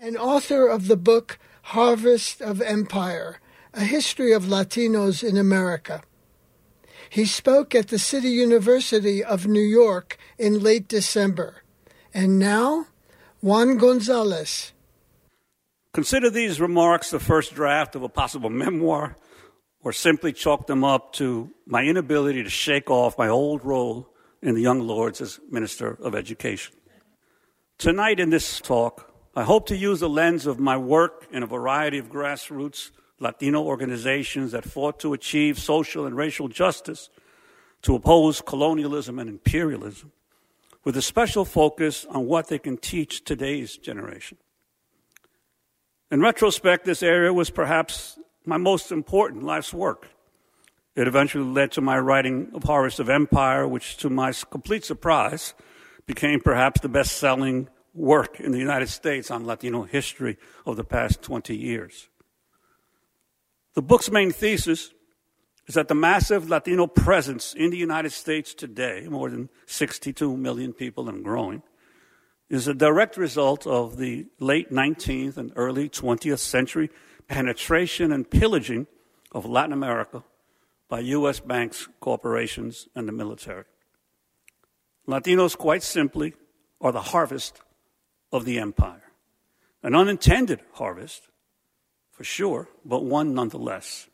and author of the book Harvest of Empire, A History of Latinos in America. He spoke at the City University of New York in late December. And now, Juan Gonzalez. Consider these remarks the first draft of a possible memoir, or simply chalk them up to my inability to shake off my old role in the Young Lords as Minister of Education. Tonight in this talk, I hope to use the lens of my work in a variety of grassroots Latino organizations that fought to achieve social and racial justice, to oppose colonialism and imperialism, with a special focus on what they can teach today's generation. In retrospect, this area was perhaps my most important life's work. It eventually led to my writing of Harvest of Empire, which, to my complete surprise, became perhaps the best-selling work in the United States on Latino history of the past 20 years. The book's main thesis is that the massive Latino presence in the United States today, more than 62 million people and growing, is a direct result of the late 19th and early 20th century penetration and pillaging of Latin America by U.S. banks, corporations, and the military. Latinos, quite simply, are the harvest of the empire. An unintended harvest, for sure, but one nonetheless.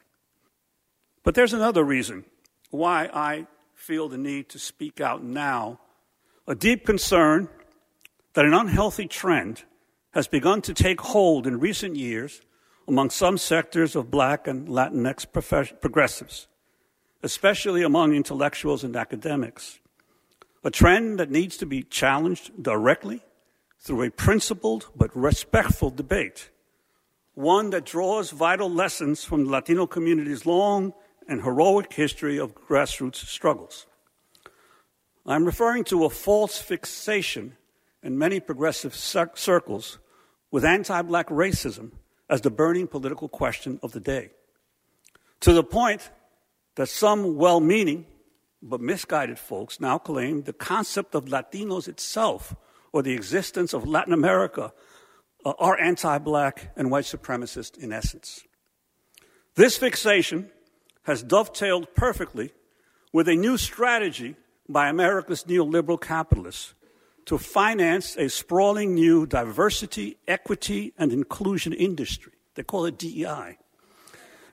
But there's another reason why I feel the need to speak out now, a deep concern that an unhealthy trend has begun to take hold in recent years among some sectors of Black and Latinx progressives, especially among intellectuals and academics, a trend that needs to be challenged directly through a principled but respectful debate, one that draws vital lessons from the Latino community's long and heroic history of grassroots struggles. I'm referring to a false fixation in many progressive circles with anti-Black racism as the burning political question of the day, to the point that some well-meaning but misguided folks now claim the concept of Latinos itself or the existence of Latin America are anti-Black and white supremacist in essence. This fixation has dovetailed perfectly with a new strategy by America's neoliberal capitalists to finance a sprawling new diversity, equity, and inclusion industry. They call it DEI.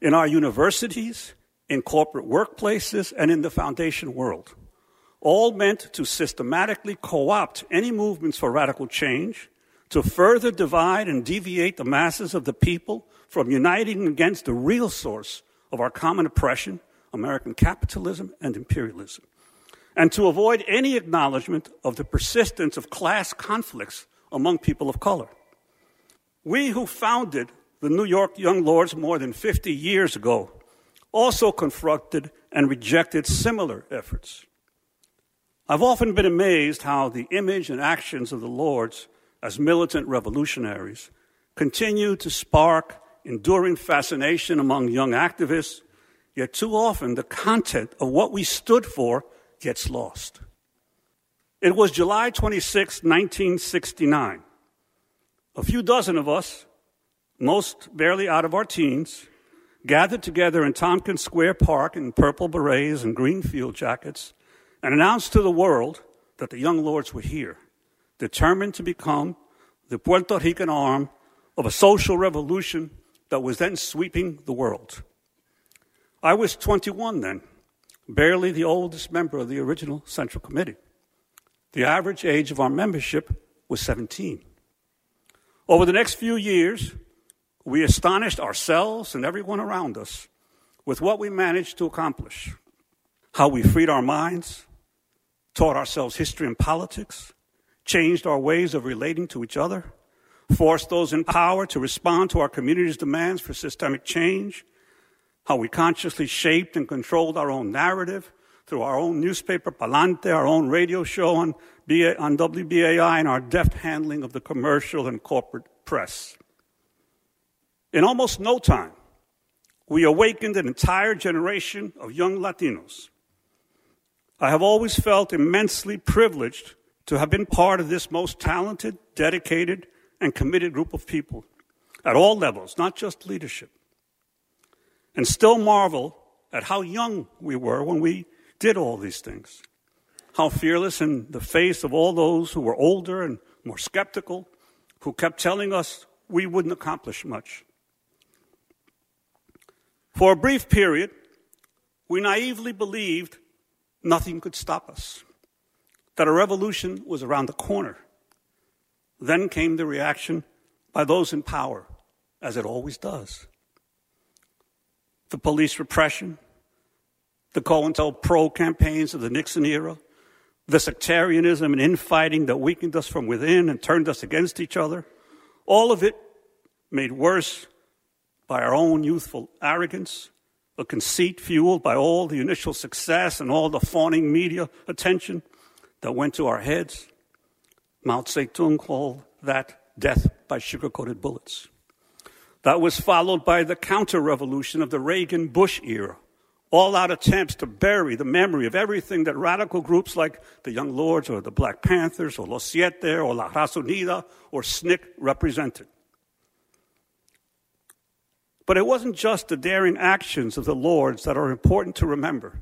In our universities, in corporate workplaces, and in the foundation world, all meant to systematically co-opt any movements for radical change, to further divide and deviate the masses of the people from uniting against the real source of our common oppression, American capitalism and imperialism, and to avoid any acknowledgement of the persistence of class conflicts among people of color. We who founded the New York Young Lords more than 50 years ago also confronted and rejected similar efforts. I've often been amazed how the image and actions of the Lords as militant revolutionaries continue to spark enduring fascination among young activists, yet too often the content of what we stood for gets lost. It was July 26, 1969. A few dozen of us, most barely out of our teens, gathered together in Tompkins Square Park in purple berets and green field jackets and announced to the world that the Young Lords were here, determined to become the Puerto Rican arm of a social revolution that was then sweeping the world. I was 21 then, barely the oldest member of the original Central Committee. The average age of our membership was 17. Over the next few years, we astonished ourselves and everyone around us with what we managed to accomplish, how we freed our minds, taught ourselves history and politics, changed our ways of relating to each other, forced those in power to respond to our community's demands for systemic change, how we consciously shaped and controlled our own narrative through our own newspaper, Palante, our own radio show on WBAI, and our deft handling of the commercial and corporate press. In almost no time, we awakened an entire generation of young Latinos. I have always felt immensely privileged to have been part of this most talented, dedicated, and committed group of people at all levels, not just leadership, and still marvel at how young we were when we did all these things, how fearless in the face of all those who were older and more skeptical, who kept telling us we wouldn't accomplish much. For a brief period, we naively believed nothing could stop us, that a revolution was around the corner. Then came the reaction by those in power, as it always does. The police repression, the COINTELPRO campaigns of the Nixon era, the sectarianism and infighting that weakened us from within and turned us against each other, all of it made worse by our own youthful arrogance, a conceit fueled by all the initial success and all the fawning media attention that went to our heads. Mao Tse-tung called that death by sugar-coated bullets. That was followed by the counter-revolution of the Reagan-Bush era, all-out attempts to bury the memory of everything that radical groups like the Young Lords or the Black Panthers or Los Siete or La Raza Unida or SNCC represented. But it wasn't just the daring actions of the Lords that are important to remember.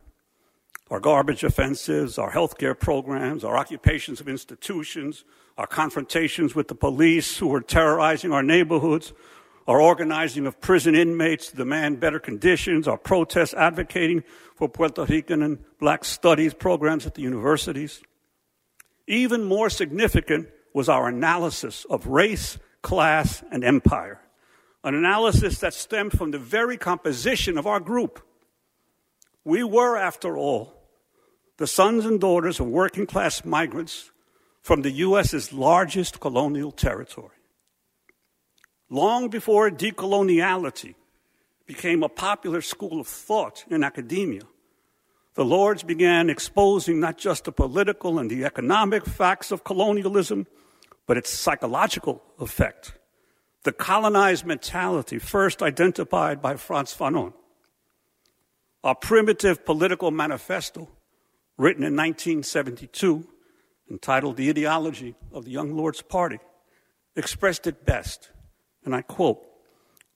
Our garbage offensives, our healthcare programs, our occupations of institutions, our confrontations with the police who were terrorizing our neighborhoods, our organizing of prison inmates to demand better conditions, our protests advocating for Puerto Rican and Black Studies programs at the universities. Even more significant was our analysis of race, class, and empire, an analysis that stemmed from the very composition of our group. We were, after all, the sons and daughters of working-class migrants from the U.S.'s largest colonial territory. Long before decoloniality became a popular school of thought in academia, the Lords began exposing not just the political and the economic facts of colonialism, but its psychological effect, the colonized mentality first identified by Frantz Fanon. Our primitive political manifesto, written in 1972, entitled The Ideology of the Young Lords Party, expressed it best, and I quote,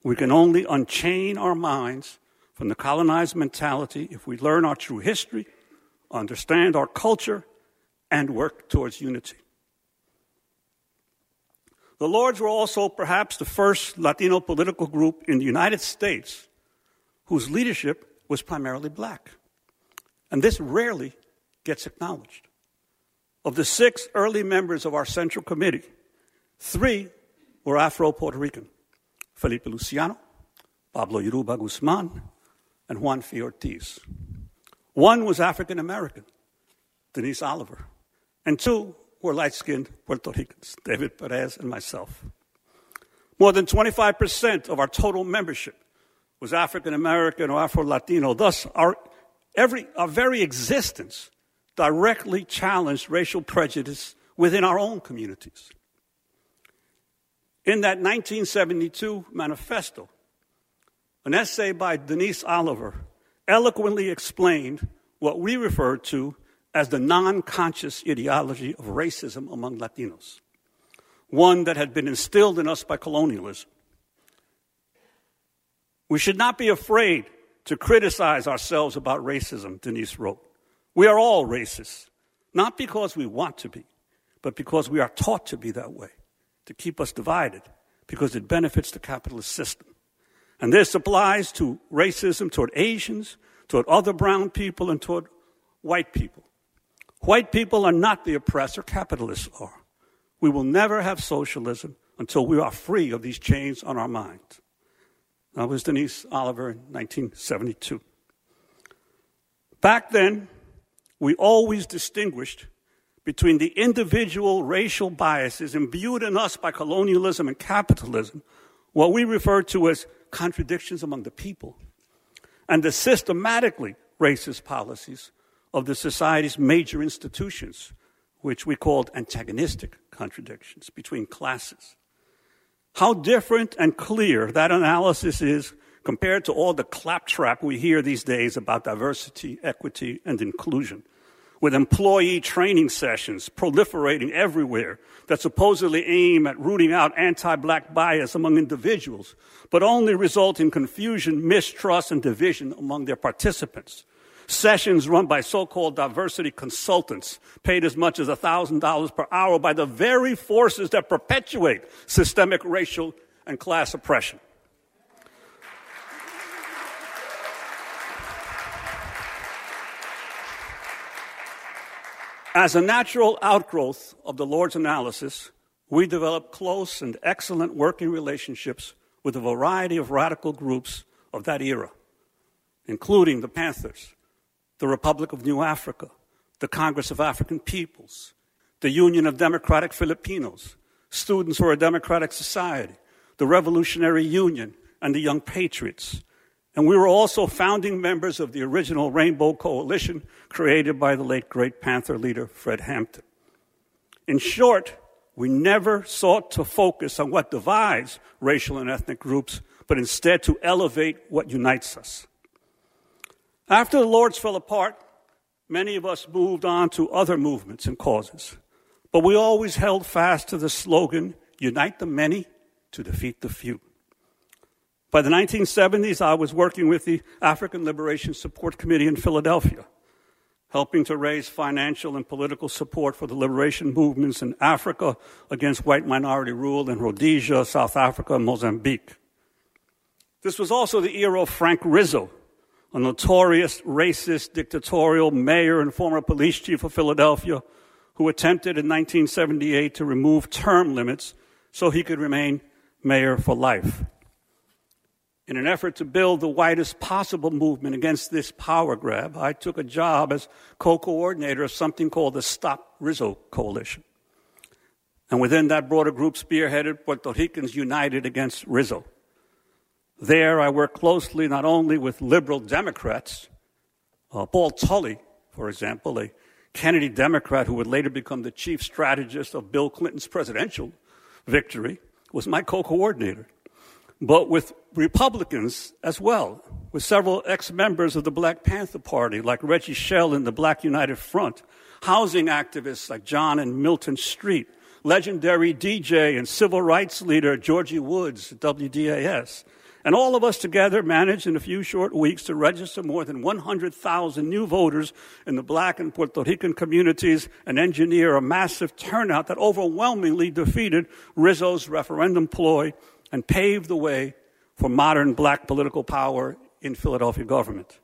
"We can only unchain our minds from the colonized mentality if we learn our true history, understand our culture, and work towards unity." The Lords were also perhaps the first Latino political group in the United States whose leadership was primarily Black, and this rarely gets acknowledged. Of the 6 early members of our Central Committee, 3 were Afro-Puerto Rican: Felipe Luciano, Pablo Yoruba Guzman, and Juan Fi Ortiz. 1 was African American, Denise Oliver, and 2 were light-skinned Puerto Ricans, David Perez and myself. More than 25% of our total membership was African American or Afro-Latino. Thus, our very existence directly challenged racial prejudice within our own communities. In that 1972 manifesto, an essay by Denise Oliver eloquently explained what we referred to as the non-conscious ideology of racism among Latinos, one that had been instilled in us by colonialism. "We should not be afraid to criticize ourselves about racism," Denise wrote. "We are all racists, not because we want to be, but because we are taught to be that way, to keep us divided, because it benefits the capitalist system. And this applies to racism toward Asians, toward other brown people, and toward white people. White people are not the oppressor, capitalists are. We will never have socialism until we are free of these chains on our minds." That was Denise Oliver in 1972. Back then, we always distinguished between the individual racial biases imbued in us by colonialism and capitalism, what we refer to as contradictions among the people, and the systematically racist policies of the society's major institutions, which we called antagonistic contradictions between classes. How different and clear that analysis is compared to all the claptrap we hear these days about diversity, equity, and inclusion, with employee training sessions proliferating everywhere that supposedly aim at rooting out anti-black bias among individuals, but only result in confusion, mistrust, and division among their participants. Sessions run by so-called diversity consultants, paid as much as $1,000 per hour by the very forces that perpetuate systemic racial and class oppression. As a natural outgrowth of the Lord's analysis, we developed close and excellent working relationships with a variety of radical groups of that era, including the Panthers, the Republic of New Africa, the Congress of African Peoples, the Union of Democratic Filipinos, Students for a Democratic Society, the Revolutionary Union, and the Young Patriots. And we were also founding members of the original Rainbow Coalition created by the late great Panther leader Fred Hampton. In short, we never sought to focus on what divides racial and ethnic groups, but instead to elevate what unites us. After the Lords fell apart, many of us moved on to other movements and causes, but we always held fast to the slogan, "Unite the many to defeat the few." By the 1970s, I was working with the African Liberation Support Committee in Philadelphia, helping to raise financial and political support for the liberation movements in Africa against white minority rule in Rhodesia, South Africa, and Mozambique. This was also the era of Frank Rizzo, a notorious, racist, dictatorial mayor and former police chief of Philadelphia who attempted in 1978 to remove term limits so he could remain mayor for life. In an effort to build the widest possible movement against this power grab, I took a job as co-coordinator of something called the Stop Rizzo Coalition. And within that broader group spearheaded Puerto Ricans United Against Rizzo. There I worked closely not only with liberal Democrats, Paul Tully, for example, a Kennedy Democrat who would later become the chief strategist of Bill Clinton's presidential victory, was my co-coordinator, but with Republicans as well, with several ex-members of the Black Panther Party, like Reggie Schell and the Black United Front, housing activists like John and Milton Street, legendary DJ and civil rights leader Georgie Woods at WDAS. And all of us together managed in a few short weeks to register more than 100,000 new voters in the Black and Puerto Rican communities and engineer a massive turnout that overwhelmingly defeated Rizzo's referendum ploy and paved the way for modern Black political power in Philadelphia government.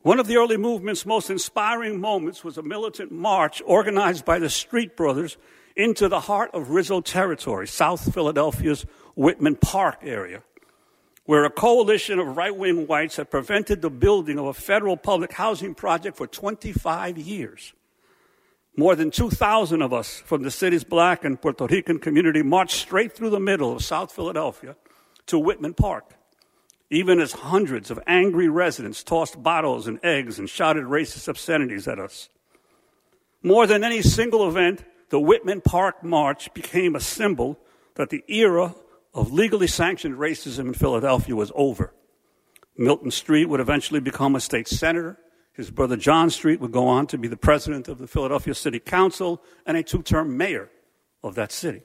One of the early movement's most inspiring moments was a militant march organized by the Street Brothers into the heart of Rizzo territory, South Philadelphia's Whitman Park area, where a coalition of right-wing whites had prevented the building of a federal public housing project for 25 years. More than 2,000 of us from the city's Black and Puerto Rican community marched straight through the middle of South Philadelphia to Whitman Park, even as hundreds of angry residents tossed bottles and eggs and shouted racist obscenities at us. More than any single event, the Whitman Park March became a symbol that the era of legally sanctioned racism in Philadelphia was over. Milton Street would eventually become a state senator. His brother John Street would go on to be the president of the Philadelphia City Council and a two-term mayor of that city.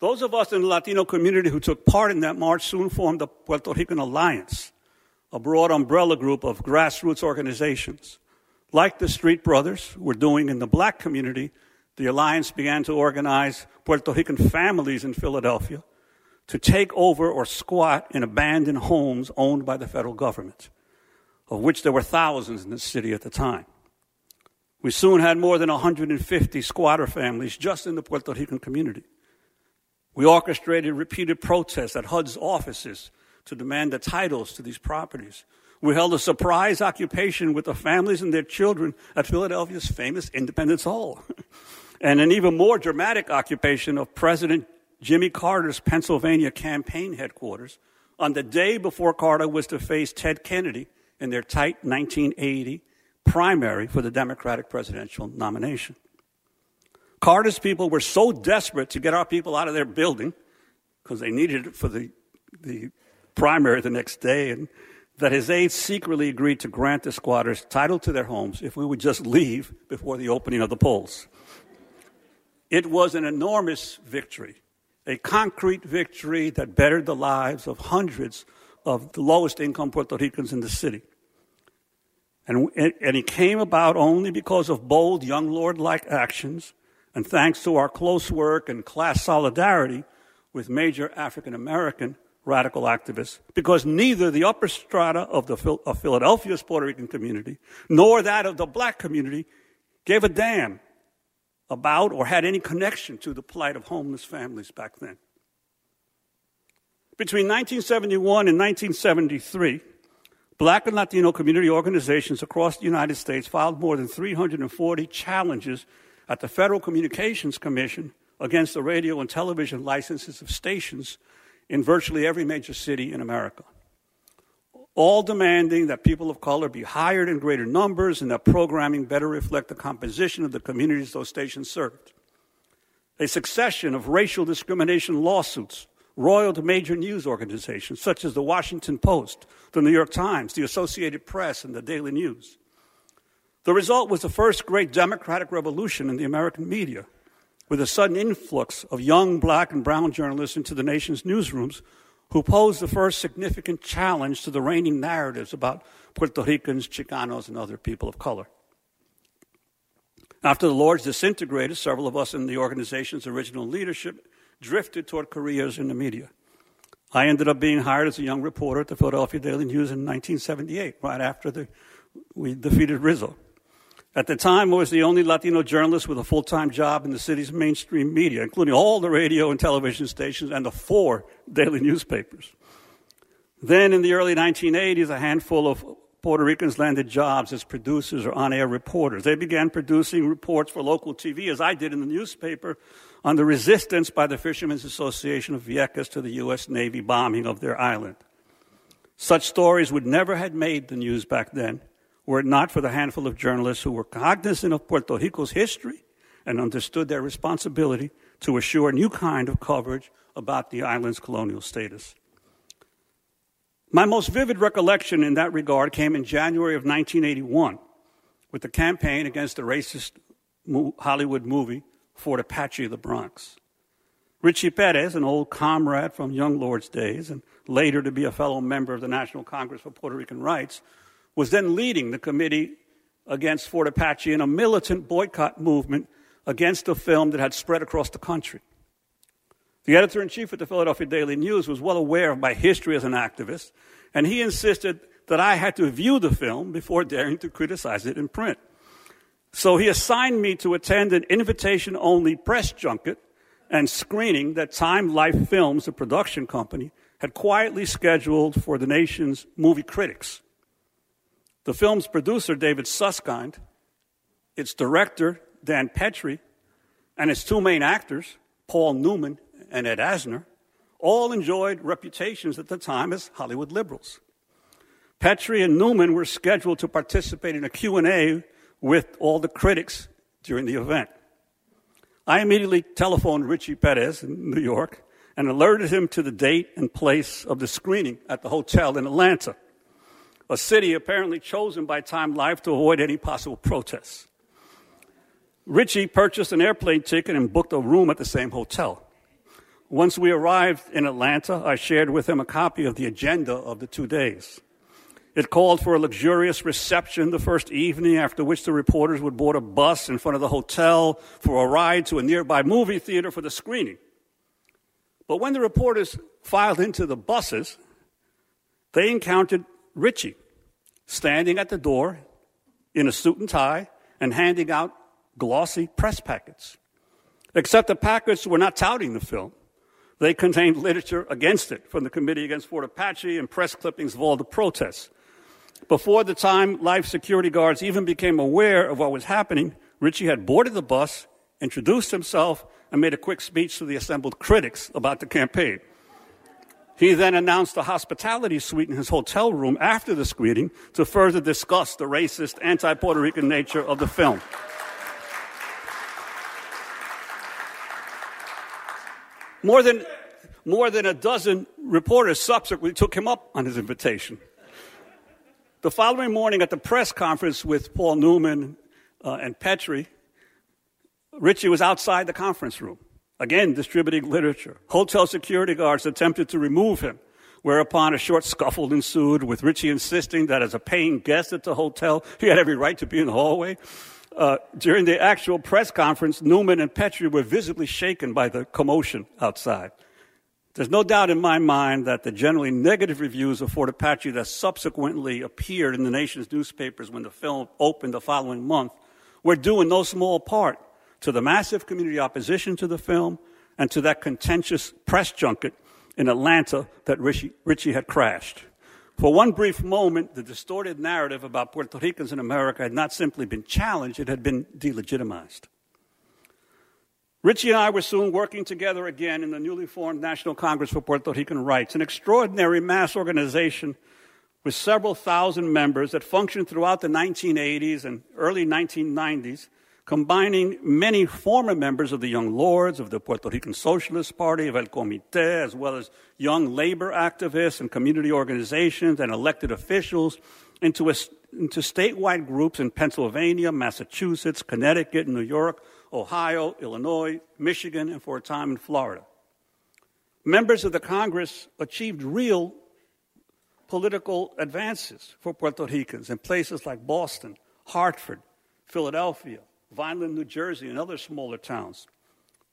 Those of us in the Latino community who took part in that march soon formed the Puerto Rican Alliance, a broad umbrella group of grassroots organizations. Like the Street Brothers were doing in the Black community, the Alliance began to organize Puerto Rican families in Philadelphia to take over or squat in abandoned homes owned by the federal government, of which there were thousands in the city at the time. We soon had more than 150 squatter families just in the Puerto Rican community. We orchestrated repeated protests at HUD's offices to demand the titles to these properties. We held a surprise occupation with the families and their children at Philadelphia's famous Independence Hall, and an even more dramatic occupation of President Jimmy Carter's Pennsylvania campaign headquarters on the day before Carter was to face Ted Kennedy in their tight 1980 primary for the Democratic presidential nomination. Carter's people were so desperate to get our people out of their building because they needed it for the primary the next day, and that his aides secretly agreed to grant the squatters title to their homes if we would just leave before the opening of the polls. It was an enormous victory, a concrete victory that bettered the lives of hundreds of the lowest income Puerto Ricans in the city. And it came about only because of bold, young lord-like actions, and thanks to our close work and class solidarity with major African-American radical activists, because neither the upper strata of Philadelphia's Puerto Rican community nor that of the black community gave a damn about or had any connection to the plight of homeless families back then. Between 1971 and 1973, black and Latino community organizations across the United States filed more than 340 challenges at the Federal Communications Commission against the radio and television licenses of stations in virtually every major city in America, all demanding that people of color be hired in greater numbers and that programming better reflect the composition of the communities those stations served. A succession of racial discrimination lawsuits roiled major news organizations such as the Washington Post, the New York Times, the Associated Press, and the Daily News. The result was the first great democratic revolution in the American media, with a sudden influx of young black and brown journalists into the nation's newsrooms who posed the first significant challenge to the reigning narratives about Puerto Ricans, Chicanos, and other people of color. After the Lords disintegrated, several of us in the organization's original leadership drifted toward careers in the media. I ended up being hired as a young reporter at the Philadelphia Daily News in 1978, right after we defeated Rizzo. At the time, I was the only Latino journalist with a full-time job in the city's mainstream media, including all the radio and television stations and the 4 daily newspapers. Then, in the early 1980s, a handful of Puerto Ricans landed jobs as producers or on-air reporters. They began producing reports for local TV, as I did in the newspaper, on the resistance by the Fishermen's Association of Vieques to the U.S. Navy bombing of their island. Such stories would never have made the news back then, were it not for the handful of journalists who were cognizant of Puerto Rico's history and understood their responsibility to assure a new kind of coverage about the island's colonial status. My most vivid recollection in that regard came in January of 1981 with the campaign against the racist Hollywood movie Fort Apache of the Bronx. Richie Perez, an old comrade from Young Lords days and later to be a fellow member of the National Congress for Puerto Rican Rights, was then leading the committee against Fort Apache in a militant boycott movement against a film that had spread across the country. The editor-in-chief at the Philadelphia Daily News was well aware of my history as an activist, and he insisted that I had to view the film before daring to criticize it in print. So he assigned me to attend an invitation-only press junket and screening that Time Life Films, the production company, had quietly scheduled for the nation's movie critics. The film's producer, David Susskind, its director, Dan Petrie, and its 2 main actors, Paul Newman and Ed Asner, all enjoyed reputations at the time as Hollywood liberals. Petrie and Newman were scheduled to participate in a Q&A with all the critics during the event. I immediately telephoned Richie Perez in New York and alerted him to the date and place of the screening at the hotel in Atlanta, a city apparently chosen by Time Life to avoid any possible protests. Richie purchased an airplane ticket and booked a room at the same hotel. Once we arrived in Atlanta, I shared with him a copy of the agenda of the 2 days. It called for a luxurious reception the first evening, after which the reporters would board a bus in front of the hotel for a ride to a nearby movie theater for the screening. But when the reporters filed into the buses, they encountered Richie, standing at the door in a suit and tie and handing out glossy press packets. Except the packets were not touting the film. They contained literature against it from the Committee Against Fort Apache and press clippings of all the protests. Before the Time Life security guards even became aware of what was happening, Richie had boarded the bus, introduced himself, and made a quick speech to the assembled critics about the campaign. He then announced a hospitality suite in his hotel room after the screening to further discuss the racist, anti-Puerto Rican nature of the film. More than a dozen reporters subsequently took him up on his invitation. The following morning at the press conference with Paul Newman and Petrie, Richie was outside the conference room, again distributing literature. Hotel security guards attempted to remove him, whereupon a short scuffle ensued, with Richie insisting that as a paying guest at the hotel, he had every right to be in the hallway. During the actual press conference, Newman and Petrie were visibly shaken by the commotion outside. There's no doubt in my mind that the generally negative reviews of Fort Apache that subsequently appeared in the nation's newspapers when the film opened the following month were due in no small part to the massive community opposition to the film and to that contentious press junket in Atlanta that Richie had crashed. For one brief moment, the distorted narrative about Puerto Ricans in America had not simply been challenged, it had been delegitimized. Richie and I were soon working together again in the newly formed National Congress for Puerto Rican Rights, an extraordinary mass organization with several thousand members that functioned throughout the 1980s and early 1990s, combining many former members of the Young Lords, of the Puerto Rican Socialist Party, of El Comité, as well as young labor activists and community organizations and elected officials into statewide groups in Pennsylvania, Massachusetts, Connecticut, New York, Ohio, Illinois, Michigan, and for a time in Florida. Members of the Congress achieved real political advances for Puerto Ricans in places like Boston, Hartford, Philadelphia, Vineland, New Jersey, and other smaller towns.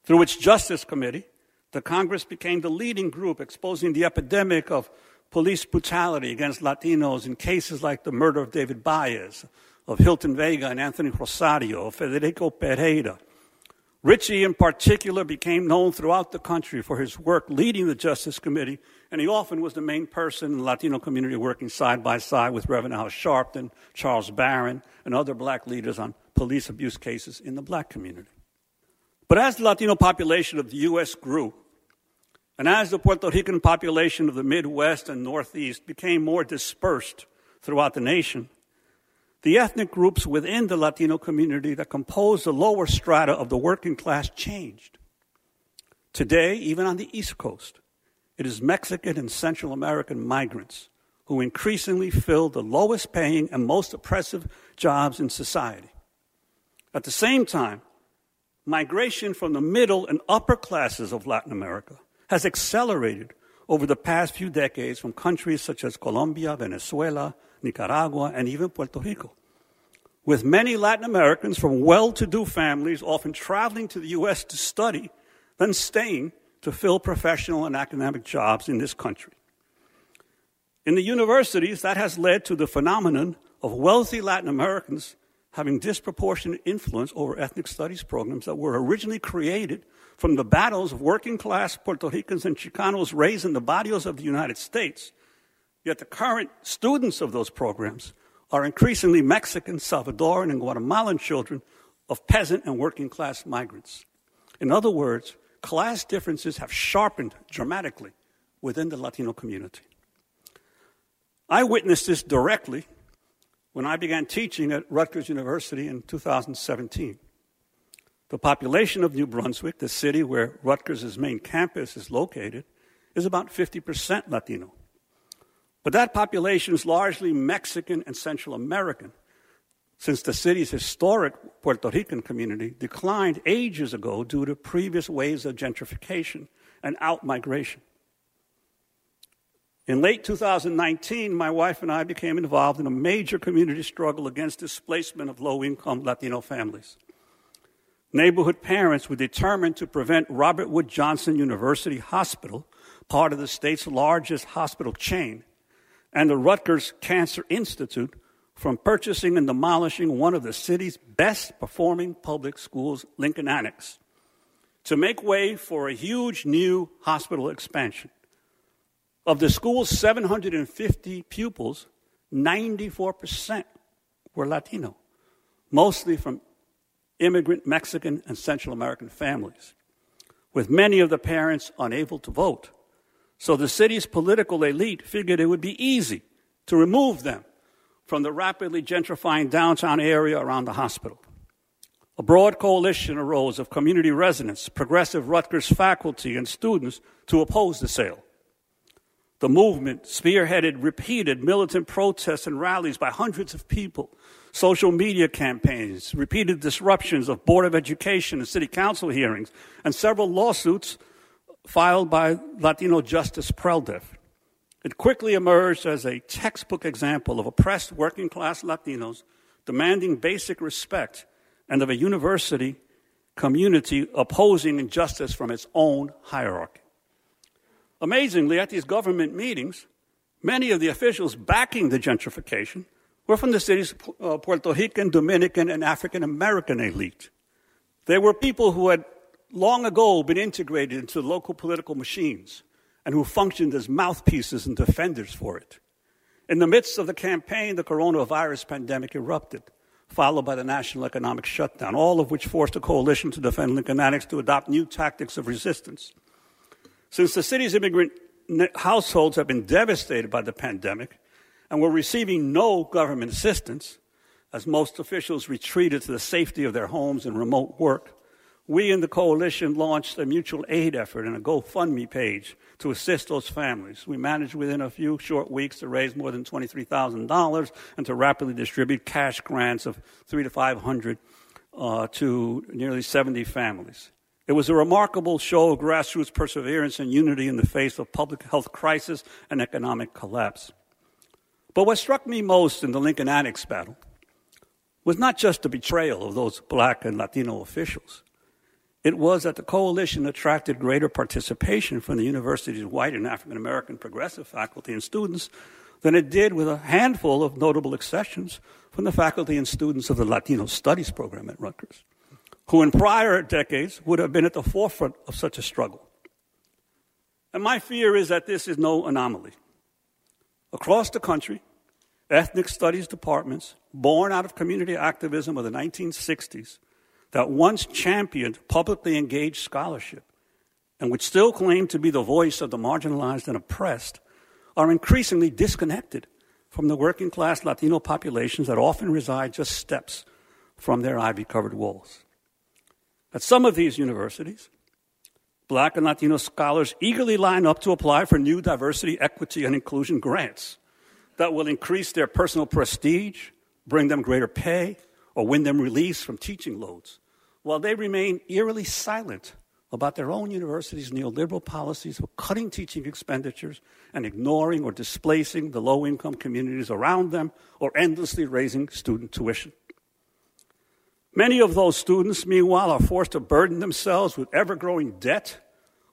Through its Justice Committee, the Congress became the leading group exposing the epidemic of police brutality against Latinos in cases like the murder of David Baez, of Hilton Vega and Anthony Rosario, of Federico Pereira. Richie, in particular, became known throughout the country for his work leading the Justice Committee, and he often was the main person in the Latino community working side by side with Reverend Al Sharpton, Charles Barron, and other black leaders on police abuse cases in the black community. But as the Latino population of the U.S. grew, and as the Puerto Rican population of the Midwest and Northeast became more dispersed throughout the nation, the ethnic groups within the Latino community that composed the lower strata of the working class changed. Today, even on the East Coast, it is Mexican and Central American migrants who increasingly fill the lowest paying and most oppressive jobs in society. At the same time, migration from the middle and upper classes of Latin America has accelerated over the past few decades from countries such as Colombia, Venezuela, Nicaragua, and even Puerto Rico, with many Latin Americans from well-to-do families often traveling to the U.S. to study, then staying to fill professional and academic jobs in this country. In the universities, that has led to the phenomenon of wealthy Latin Americans having disproportionate influence over ethnic studies programs that were originally created from the battles of working-class Puerto Ricans and Chicanos raised in the barrios of the United States. Yet the current students of those programs are increasingly Mexican, Salvadoran, and Guatemalan children of peasant and working class migrants. In other words, class differences have sharpened dramatically within the Latino community. I witnessed this directly when I began teaching at Rutgers University in 2017. The population of New Brunswick, the city where Rutgers' main campus is located, is about 50% Latino. But that population is largely Mexican and Central American, since the city's historic Puerto Rican community declined ages ago due to previous waves of gentrification and out-migration. In late 2019, my wife and I became involved in a major community struggle against displacement of low-income Latino families. Neighborhood parents were determined to prevent Robert Wood Johnson University Hospital, part of the state's largest hospital chain, and the Rutgers Cancer Institute from purchasing and demolishing one of the city's best-performing public schools, Lincoln Annex, to make way for a huge new hospital expansion. Of the school's 750 pupils, 94% were Latino, mostly from immigrant Mexican and Central American families, with many of the parents unable to vote. So the city's political elite figured it would be easy to remove them from the rapidly gentrifying downtown area around the hospital. A broad coalition arose of community residents, progressive Rutgers faculty, and students to oppose the sale. The movement spearheaded repeated militant protests and rallies by hundreds of people, social media campaigns, repeated disruptions of Board of Education and City Council hearings, and several lawsuits filed by Latino Justice PRELDEF. It quickly emerged as a textbook example of oppressed working-class Latinos demanding basic respect and of a university community opposing injustice from its own hierarchy. Amazingly, at these government meetings, many of the officials backing the gentrification were from the city's Puerto Rican, Dominican, and African American elite. They were people who had long ago been integrated into local political machines and who functioned as mouthpieces and defenders for it. In the midst of the campaign, the coronavirus pandemic erupted, followed by the national economic shutdown, all of which forced the coalition to defend Lincoln Annex to adopt new tactics of resistance. Since the city's immigrant households have been devastated by the pandemic and were receiving no government assistance, as most officials retreated to the safety of their homes and remote work, we in the coalition launched a mutual aid effort and a GoFundMe page to assist those families. We managed within a few short weeks to raise more than $23,000 and to rapidly distribute cash grants of $300 to $500 to nearly 70 families. It was a remarkable show of grassroots perseverance and unity in the face of public health crisis and economic collapse. But what struck me most in the Lincoln Annex battle was not just the betrayal of those Black and Latino officials. It was that the coalition attracted greater participation from the university's white and African American progressive faculty and students than it did, with a handful of notable exceptions, from the faculty and students of the Latino Studies program at Rutgers, who in prior decades would have been at the forefront of such a struggle. And my fear is that this is no anomaly. Across the country, ethnic studies departments, born out of community activism of the 1960s, that once championed publicly engaged scholarship and which still claim to be the voice of the marginalized and oppressed, are increasingly disconnected from the working class Latino populations that often reside just steps from their ivy-covered walls. At some of these universities, Black and Latino scholars eagerly line up to apply for new diversity, equity, and inclusion grants that will increase their personal prestige, bring them greater pay, or win them release from teaching loads, while they remain eerily silent about their own university's neoliberal policies of cutting teaching expenditures and ignoring or displacing the low-income communities around them, or endlessly raising student tuition. Many of those students, meanwhile, are forced to burden themselves with ever-growing debt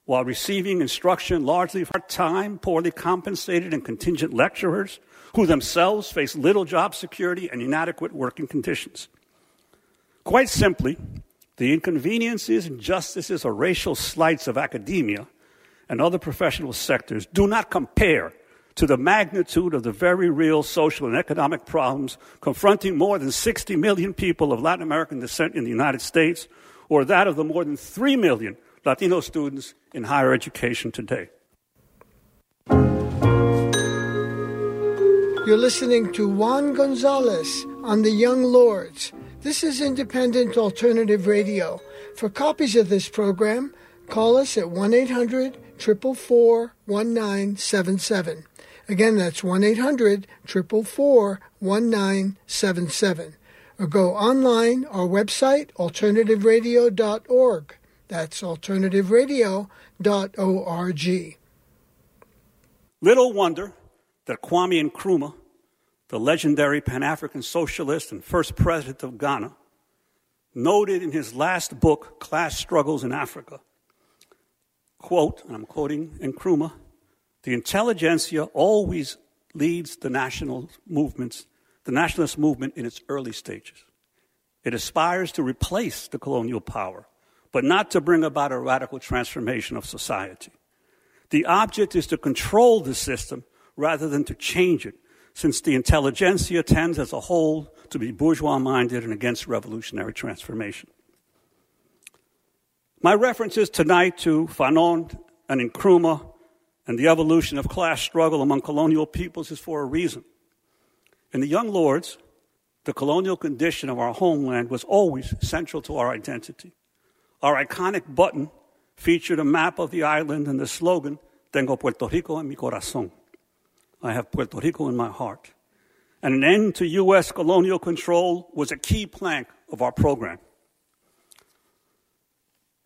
while receiving instruction largely part-time, poorly compensated, and contingent lecturers who themselves face little job security and inadequate working conditions. Quite simply, the inconveniences, injustices, or racial slights of academia and other professional sectors do not compare to the magnitude of the very real social and economic problems confronting more than 60 million people of Latin American descent in the United States, or that of the more than 3 million Latino students in higher education today. You're listening to Juan Gonzalez on the Young Lords. This is Independent Alternative Radio. For copies of this program, call us at 1-800-444-1977. Again, that's 1-800-444-1977. Or go online, our website, alternativeradio.org. That's alternativeradio.org. Little wonder that Kwame Nkrumah, the legendary Pan-African socialist and first president of Ghana, noted in his last book, Class Struggles in Africa, quote, and I'm quoting Nkrumah, "The intelligentsia always leads the nationalist movement in its early stages. It aspires to replace the colonial power, but not to bring about a radical transformation of society. The object is to control the system rather than to change it, since the intelligentsia tends as a whole to be bourgeois-minded and against revolutionary transformation." My references tonight to Fanon and Nkrumah and the evolution of class struggle among colonial peoples is for a reason. In the Young Lords, the colonial condition of our homeland was always central to our identity. Our iconic button featured a map of the island and the slogan, "Tengo Puerto Rico en mi corazón." I have Puerto Rico in my heart. And an end to U.S. colonial control was a key plank of our program.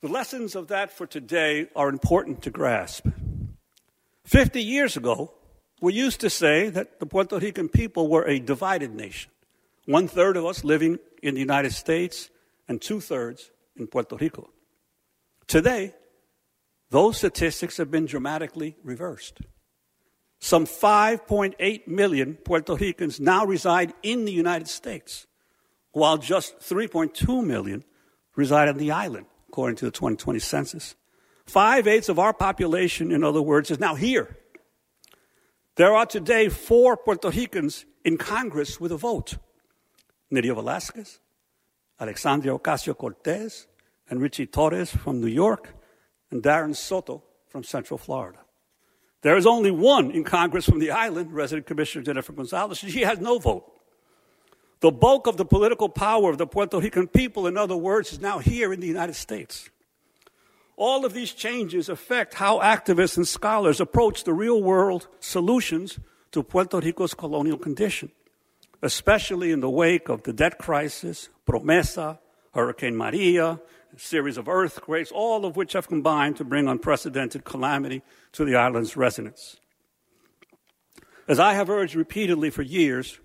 The lessons of that for today are important to grasp. 50 years ago, we used to say that the Puerto Rican people were a divided nation, 1/3 of us living in the United States and 2/3 in Puerto Rico. Today, those statistics have been dramatically reversed. Some 5.8 million Puerto Ricans now reside in the United States, while just 3.2 million reside on the island, according to the 2020 census. 5/8 of our population, in other words, is now here. There are today 4 Puerto Ricans in Congress with a vote: Nerio Velazquez, Alexandria Ocasio-Cortez, and Richie Torres from New York, and Darren Soto from Central Florida. There is only one in Congress from the island, Resident Commissioner Jennifer Gonzalez. She has no vote. The bulk of the political power of the Puerto Rican people, in other words, is now here in the United States. All of these changes affect how activists and scholars approach the real-world solutions to Puerto Rico's colonial condition, especially in the wake of the debt crisis, Promesa, Hurricane Maria, a series of earthquakes, all of which have combined to bring unprecedented calamity to the island's residents. As I have urged repeatedly for years,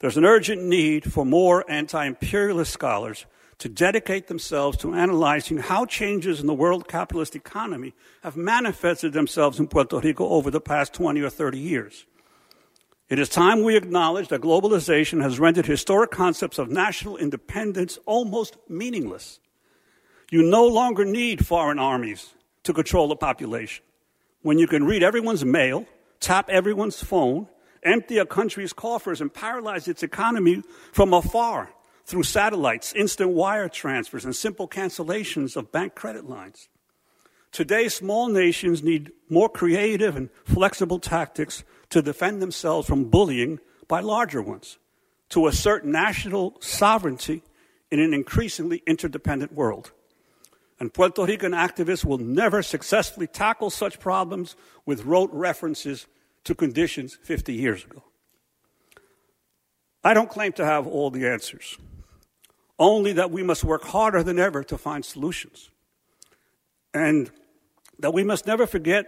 there's an urgent need for more anti-imperialist scholars to dedicate themselves to analyzing how changes in the world capitalist economy have manifested themselves in Puerto Rico over the past 20 or 30 years. It is time we acknowledge that globalization has rendered historic concepts of national independence almost meaningless. You no longer need foreign armies to control a population when you can read everyone's mail, tap everyone's phone, empty a country's coffers, and paralyze its economy from afar through satellites, instant wire transfers, and simple cancellations of bank credit lines. Today, small nations need more creative and flexible tactics to defend themselves from bullying by larger ones, to assert national sovereignty in an increasingly interdependent world. And Puerto Rican activists will never successfully tackle such problems with rote references to conditions 50 years ago. I don't claim to have all the answers, only that we must work harder than ever to find solutions, and that we must never forget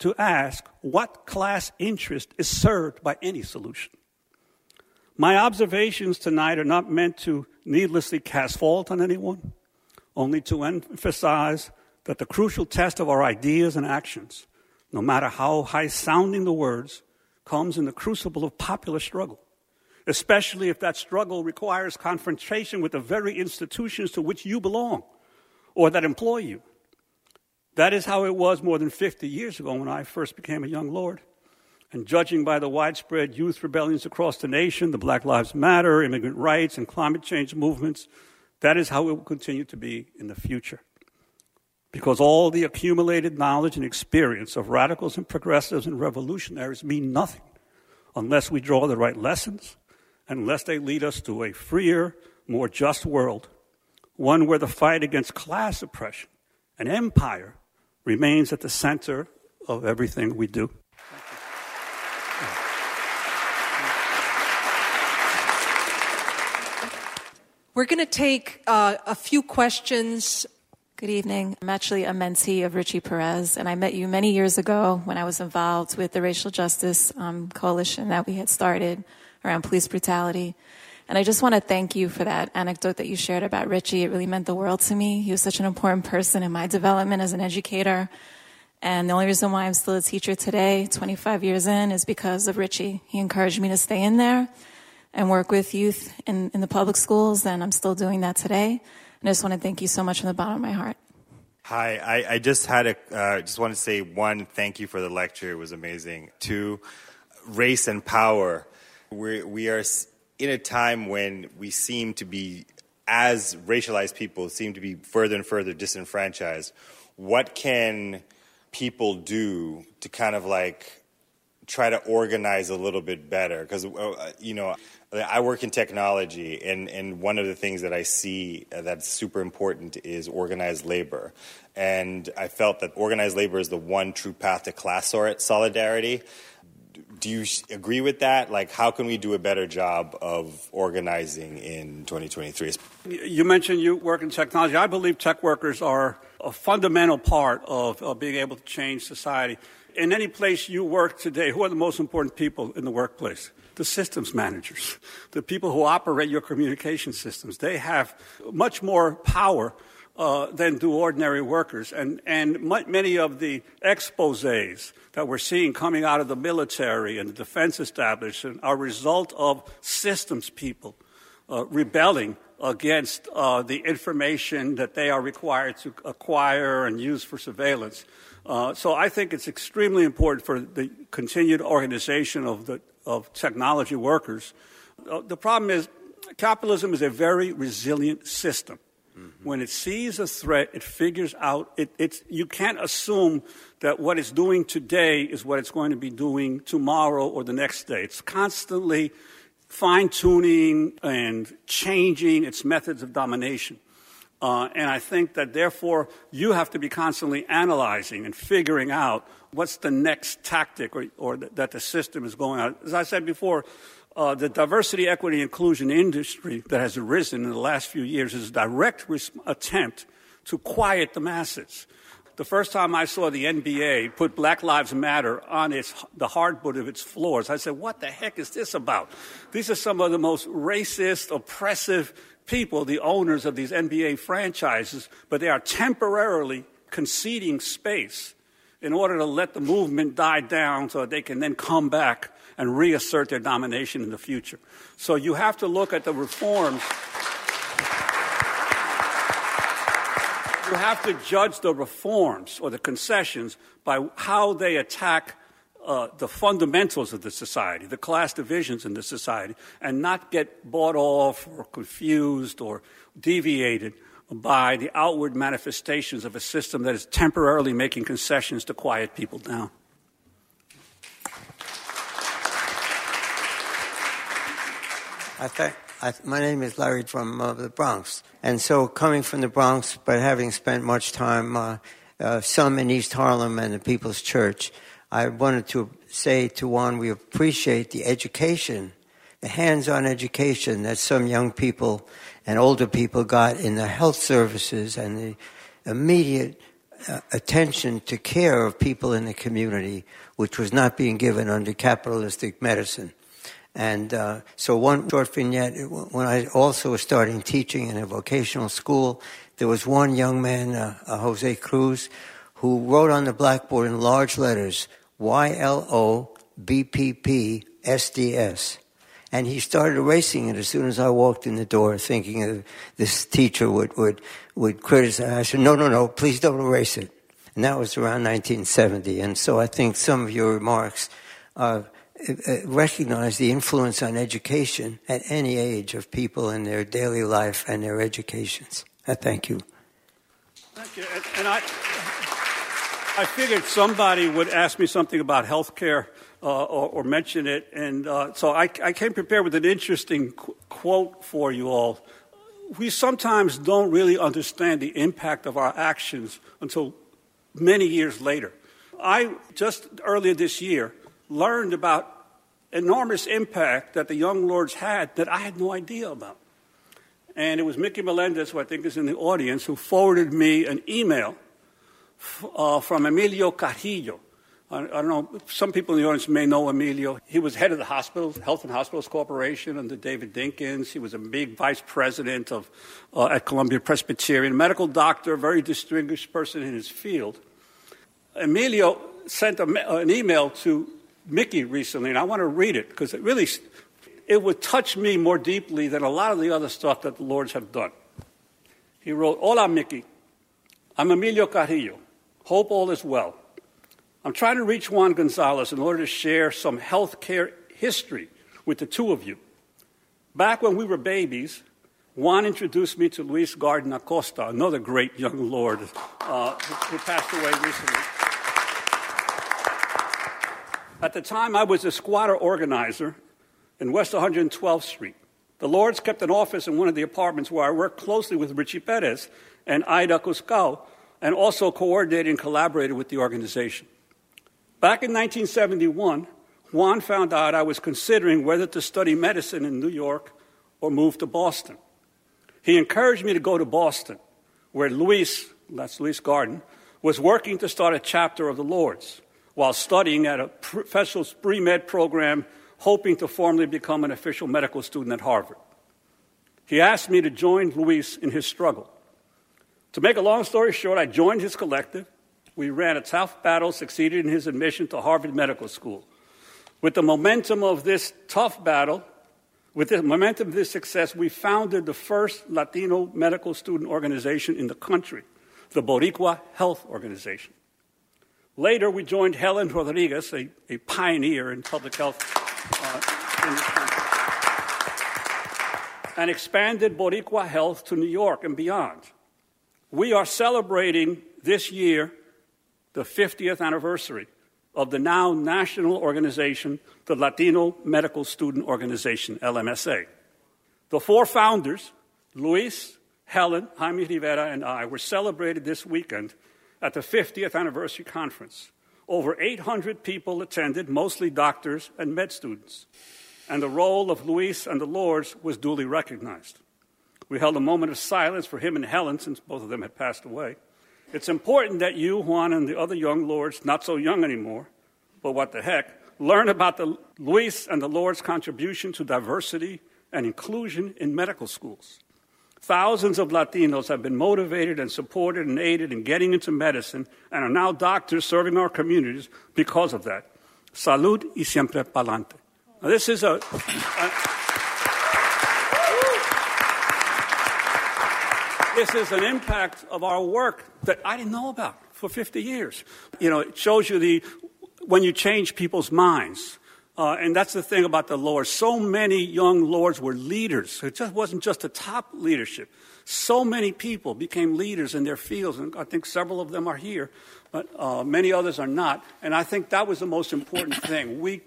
to ask what class interest is served by any solution. My observations tonight are not meant to needlessly cast fault on anyone, only to emphasize that the crucial test of our ideas and actions, no matter how high-sounding the words, comes in the crucible of popular struggle, especially if that struggle requires confrontation with the very institutions to which you belong or that employ you. That is how it was more than 50 years ago when I first became a young lord. And judging by the widespread youth rebellions across the nation, the Black Lives Matter, immigrant rights, and climate change movements, that is how it will continue to be in the future. Because all the accumulated knowledge and experience of radicals and progressives and revolutionaries mean nothing unless we draw the right lessons, unless they lead us to a freer, more just world, one where the fight against class oppression and empire remains at the center of everything we do. Thank you. We're going to take a few questions. Good evening. I'm actually a mentee of Richie Perez, and I met you many years ago when I was involved with the racial justice coalition that we had started around police brutality. And I just want to thank you for that anecdote that you shared about Richie. It really meant the world to me. He was such an important person in my development as an educator. And the only reason why I'm still a teacher today, 25 years in, is because of Richie. He encouraged me to stay in there and work with youth in the public schools, and I'm still doing that today. And I just want to thank you so much from the bottom of my heart. Hi, I just had just want to say, one, thank you for the lecture. It was amazing. Two, race and power. We are in a time when we seem to be, as racialized people, seem to be further and further disenfranchised. What can people do to kind of like try to organize a little bit better? Because, you know, I work in technology, and one of the things that I see that's super important is organized labor. And I felt that organized labor is the one true path to class solidarity. Do you agree with that? Like, how can we do a better job of organizing in 2023? You mentioned you work in technology. I believe tech workers are a fundamental part of being able to change society. In any place you work today, who are the most important people in the workplace? The systems managers, the people who operate your communication systems. They have much more power than do ordinary workers. And many of the exposés that we're seeing coming out of the military and the defense establishment are a result of systems people rebelling against the information that they are required to acquire and use for surveillance. So I think it's extremely important for the continued organization of technology workers. The problem is capitalism is a very resilient system. When it sees a threat, it figures out you can't assume that what it's doing today is what it's going to be doing tomorrow or the next day. It's constantly fine-tuning and changing its methods of domination. And I think that, therefore, you have to be constantly analyzing and figuring out what's the next tactic that the system is going on. As I said before, the diversity, equity, inclusion industry that has arisen in the last few years is a direct attempt to quiet the masses. The first time I saw the NBA put Black Lives Matter on the hardwood of its floors, I said, what the heck is this about? These are some of the most racist, oppressive people, the owners of these NBA franchises, but they are temporarily conceding space in order to let the movement die down so that they can then come back and reassert their domination in the future. So you have to look at the reforms. You have to judge the reforms or the concessions by how they attack the fundamentals of the society, the class divisions in the society, and not get bought off or confused or deviated by the outward manifestations of a system that is temporarily making concessions to quiet people down. My name is Larry from the Bronx. And so coming from the Bronx, but having spent much time, some in East Harlem and the People's Church, I wanted to say to Juan, we appreciate the education, the hands-on education that some young people and older people got in the health services and the immediate attention to care of people in the community, which was not being given under capitalistic medicine. And so one short vignette, when I also was starting teaching in a vocational school, there was one young man, Jose Cruz, who wrote on the blackboard in large letters, YLOBPPSDS. And he started erasing it as soon as I walked in the door, thinking this teacher would criticize. I said, no, please don't erase it. And that was around 1970. And so I think some of your remarks recognize the influence on education at any age of people in their daily life and their educations. I thank you. Thank you. And I figured somebody would ask me something about health care or mention it. And so I came prepared with an interesting quote for you all. We sometimes don't really understand the impact of our actions until many years later. I just earlier this year learned about enormous impact that the Young Lords had that I had no idea about. And it was Mickey Melendez, who I think is in the audience, who forwarded me an email from Emilio Carrillo. I don't know, some people in the audience may know Emilio. He was head of the hospitals, Health and Hospitals Corporation under David Dinkins. He was a big vice president at Columbia Presbyterian, medical doctor, very distinguished person in his field. Emilio sent an email to Mickey recently, and I want to read it because it would touch me more deeply than a lot of the other stuff that the Lords have done. He wrote, "Hola, Mickey. I'm Emilio Carrillo. Hope all is well. I'm trying to reach Juan Gonzalez in order to share some health care history with the two of you. Back when we were babies, Juan introduced me to Luis Garden Acosta, another great young Lord who passed away recently. At the time, I was a squatter organizer in West 112th Street. The Lords kept an office in one of the apartments where I worked closely with Richie Perez and Aida Cuscao, and also coordinated and collaborated with the organization. Back in 1971, Juan found out I was considering whether to study medicine in New York or move to Boston. He encouraged me to go to Boston, where Luis, that's Luis Garden, was working to start a chapter of the Lords while studying at a professional pre-med program, hoping to formally become an official medical student at Harvard. He asked me to join Luis in his struggle. To make a long story short, I joined his collective. We ran a tough battle, succeeded in his admission to Harvard Medical School. With the momentum of this success, we founded the first Latino medical student organization in the country, the Boricua Health Organization. Later, we joined Helen Rodriguez, a pioneer in public health in this country, and expanded Boricua Health to New York and beyond. We are celebrating this year the 50th anniversary of the now national organization, the Latino Medical Student Organization, LMSA. The four founders, Luis, Helen, Jaime Rivera, and I, were celebrated this weekend at the 50th anniversary conference. Over 800 people attended, mostly doctors and med students. And the role of Luis and the Lords was duly recognized. We held a moment of silence for him and Helen, since both of them had passed away. It's important that you, Juan, and the other young Lords, not so young anymore, but what the heck, learn about the Luis and the Lords' contribution to diversity and inclusion in medical schools. Thousands of Latinos have been motivated and supported and aided in getting into medicine and are now doctors serving our communities because of that. Salud y siempre pa'lante. Now, this is an impact of our work that I didn't know about for 50 years. You know, it shows you when you change people's minds. And that's the thing about the Lords. So many young Lords were leaders. It just wasn't just the top leadership. So many people became leaders in their fields, and I think several of them are here, but many others are not. And I think that was the most important thing. We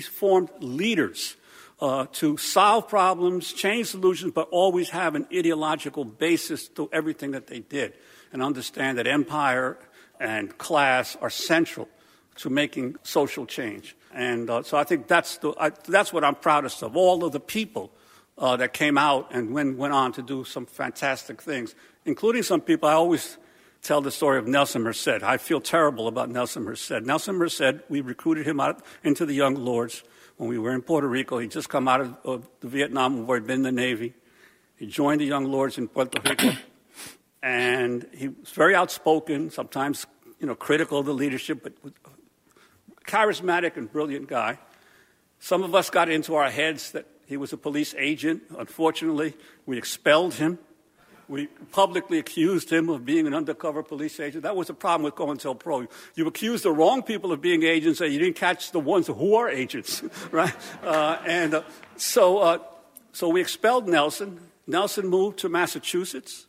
formed leaders to solve problems, change solutions, but always have an ideological basis to everything that they did, and understand that empire and class are central to making social change. And so I think that's what I'm proudest of, all of the people that came out and went on to do some fantastic things, including some people. I always tell the story of Nelson Merced. I feel terrible about Nelson Merced. Nelson Merced, we recruited him out into the Young Lords when we were in Puerto Rico. He'd just come out of the Vietnam War, he'd been in the Navy. He joined the Young Lords in Puerto Rico, and he was very outspoken, sometimes critical of the leadership, but charismatic and brilliant guy. Some of us got into our heads that he was a police agent. Unfortunately, we expelled him. We publicly accused him of being an undercover police agent. That was the problem with COINTELPRO. You accused the wrong people of being agents, and you didn't catch the ones who are agents, right? So we expelled Nelson. Nelson moved to Massachusetts.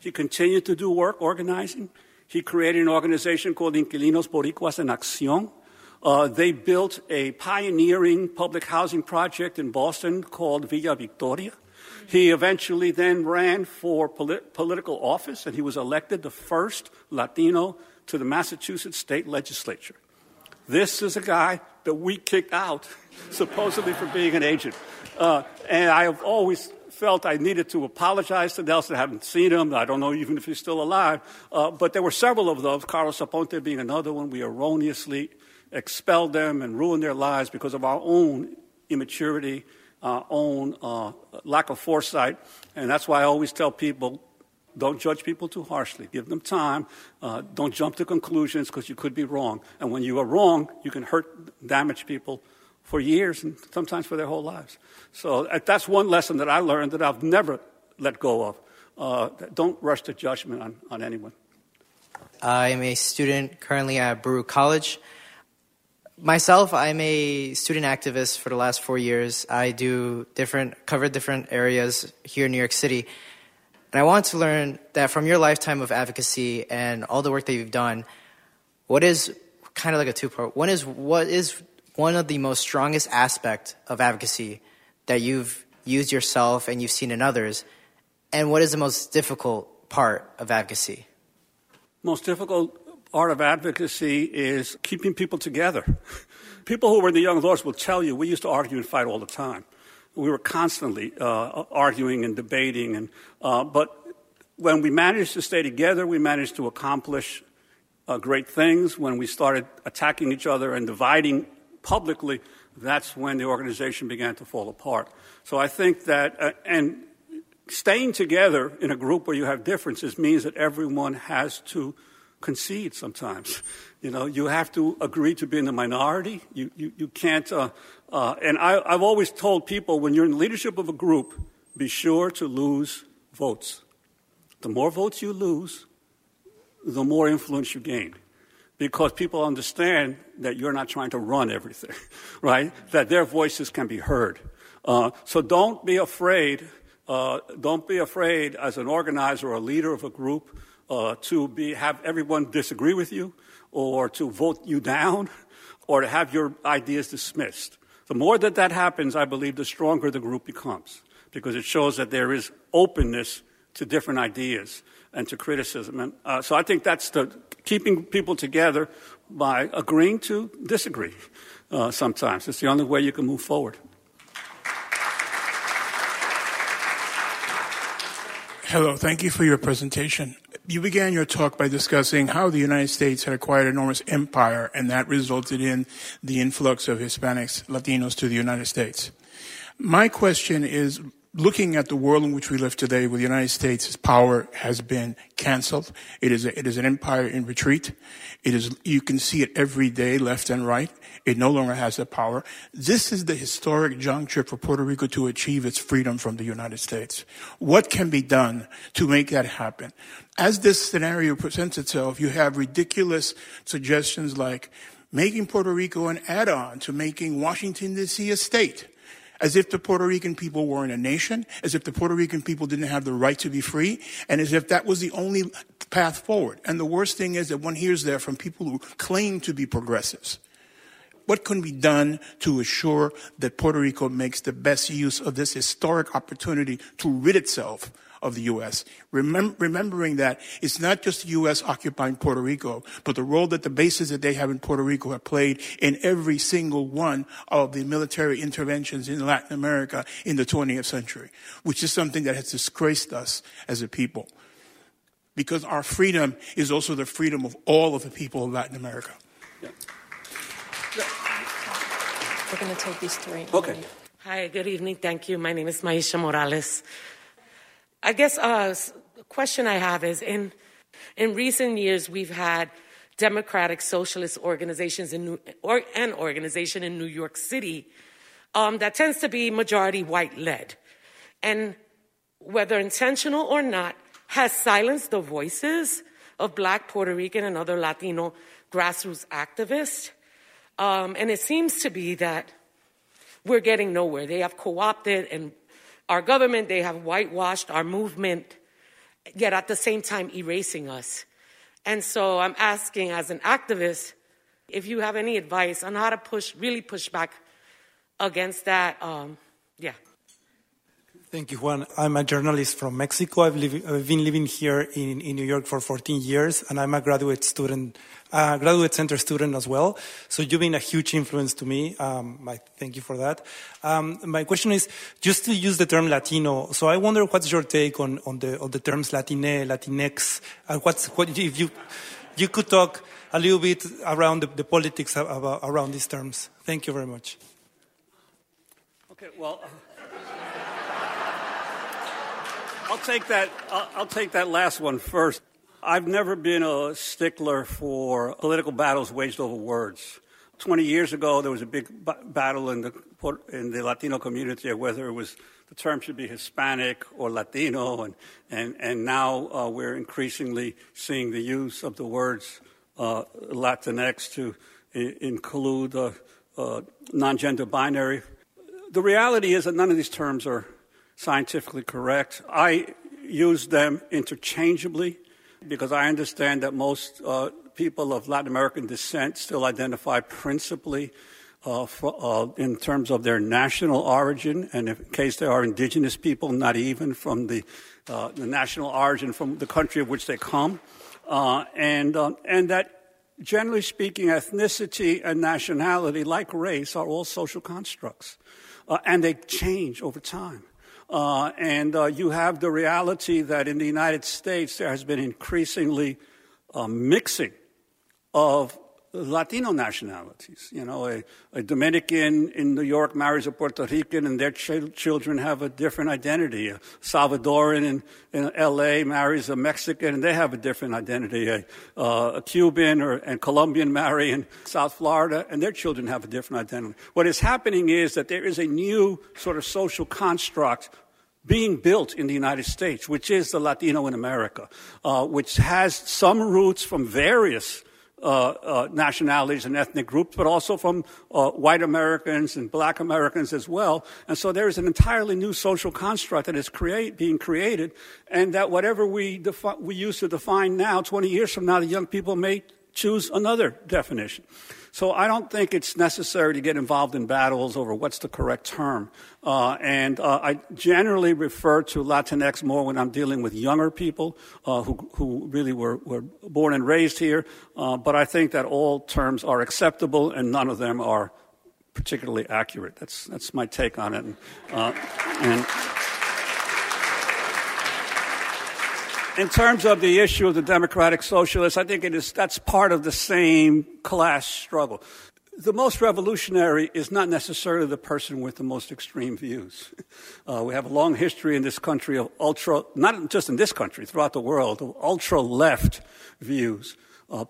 He continued to do work organizing. He created an organization called Inquilinos Boricuas en Acción. They built a pioneering public housing project in Boston called Villa Victoria. He eventually then ran for political office, and he was elected the first Latino to the Massachusetts state legislature. This is a guy that we kicked out, supposedly for being an agent. And I have always felt I needed to apologize to Nelson. I haven't seen him. I don't know even if he's still alive. But there were several of those, Carlos Aponte being another one. We erroneously expelled them and ruined their lives because of our own immaturity, our own lack of foresight. And that's why I always tell people, don't judge people too harshly. Give them time. Don't jump to conclusions, because you could be wrong. And when you are wrong, you can damage people for years, and sometimes for their whole lives. So that's one lesson that I learned that I've never let go of. Don't rush to judgment on anyone. I'm a student currently at Baruch College. Myself, I'm a student activist for the last 4 years. I cover different areas here in New York City. And I want to learn that from your lifetime of advocacy and all the work that you've done, what is kind of like a two-part. One is, what is one of the most strongest aspects of advocacy that you've used yourself and you've seen in others? And what is the most difficult part of advocacy? Most difficult art of advocacy is keeping people together. People who were in the Young Lords will tell you we used to argue and fight all the time. We were constantly arguing and debating, and but when we managed to stay together, we managed to accomplish great things. When we started attacking each other and dividing publicly, that's when the organization began to fall apart. So I think that and staying together in a group where you have differences means that everyone has to concede sometimes. You know, you have to agree to be in the minority. You can't and I've always told people, when you're in leadership of a group, be sure to lose votes. The more votes you lose, the more influence you gain, because people understand that you're not trying to run everything, right? That their voices can be heard. So don't be afraid. Don't be afraid as an organizer or a leader of a group to have everyone disagree with you, or to vote you down, or to have your ideas dismissed. The more that that happens, I believe, the stronger the group becomes, because it shows that there is openness to different ideas and to criticism. And so I think that's keeping people together by agreeing to disagree sometimes. It's the only way you can move forward. Hello, thank you for your presentation. You began your talk by discussing how the United States had acquired an enormous empire, and that resulted in the influx of Hispanics, Latinos to the United States. My question is, looking at the world in which we live today, where the United States' power has been canceled, it is an empire in retreat. You can see it every day, left and right. It no longer has that power. This is the historic juncture for Puerto Rico to achieve its freedom from the United States. What can be done to make that happen? As this scenario presents itself, you have ridiculous suggestions like making Puerto Rico an add-on to making Washington, D.C. a state. As if the Puerto Rican people weren't a nation, as if the Puerto Rican people didn't have the right to be free, and as if that was the only path forward. And the worst thing is that one hears that from people who claim to be progressives. What can be done to assure that Puerto Rico makes the best use of this historic opportunity to rid itself of the U.S., remembering that it's not just the U.S. occupying Puerto Rico, but the role that the bases that they have in Puerto Rico have played in every single one of the military interventions in Latin America in the 20th century, which is something that has disgraced us as a people, because our freedom is also the freedom of all of the people of Latin America. Yeah. Yeah. We're going to take these three. Okay. Hi, good evening. Thank you. My name is Maisha Morales. I guess the question I have is, in recent years, we've had democratic socialist organizations an organization in New York City that tends to be majority white-led. And whether intentional or not, has silenced the voices of Black, Puerto Rican, and other Latino grassroots activists. And it seems to be that we're getting nowhere. They have co-opted and our government, they have whitewashed our movement, yet at the same time erasing us. And so I'm asking, as an activist, if you have any advice on how to really push back against that. Thank you, Juan. I'm a journalist from Mexico. I've been living here in New York for 14 years, and I'm a graduate center student as well. So you've been a huge influence to me. I thank you for that. My question is just to use the term Latino. So I wonder what's your take on the terms Latine, Latinx, and what if you could talk a little bit around the politics around these terms. Thank you very much. Okay. Well. I'll take that last one first. I've never been a stickler for political battles waged over words. 20 years ago, there was a big battle in the Latino community of whether it was the term should be Hispanic or Latino, and now we're increasingly seeing the use of the words Latinx to include non-gender binary. The reality is that none of these terms are scientifically correct. I use them interchangeably because I understand that most people of Latin American descent still identify principally in terms of their national origin, and in case they are indigenous people, not even from the national origin from the country of which they come, and that Generally speaking, ethnicity and nationality, like race, are all social constructs, and they change over time. You have the reality that in the United States there has been increasingly mixing of Latino nationalities. You know, a Dominican in New York marries a Puerto Rican and their children have a different identity. A Salvadoran in L.A. marries a Mexican and they have a different identity. A Cuban and Colombian marry in South Florida and their children have a different identity. What is happening is that there is a new sort of social construct being built in the United States, which is the Latino in America, which has some roots from various nationalities and ethnic groups, but also from white Americans and black Americans as well. And so there is an entirely new social construct that is being created, and that whatever we used to define now, 20 years from now, the young people may choose another definition. So I don't think it's necessary to get involved in battles over what's the correct term. I generally refer to Latinx more when I'm dealing with younger people who really were born and raised here. But I think that all terms are acceptable and none of them are particularly accurate. That's my take on it. And in terms of the issue of the democratic socialists, I think that's part of the same class struggle. The most revolutionary is not necessarily the person with the most extreme views. We have a long history in this country of not just in this country, throughout the world, of ultra-left views,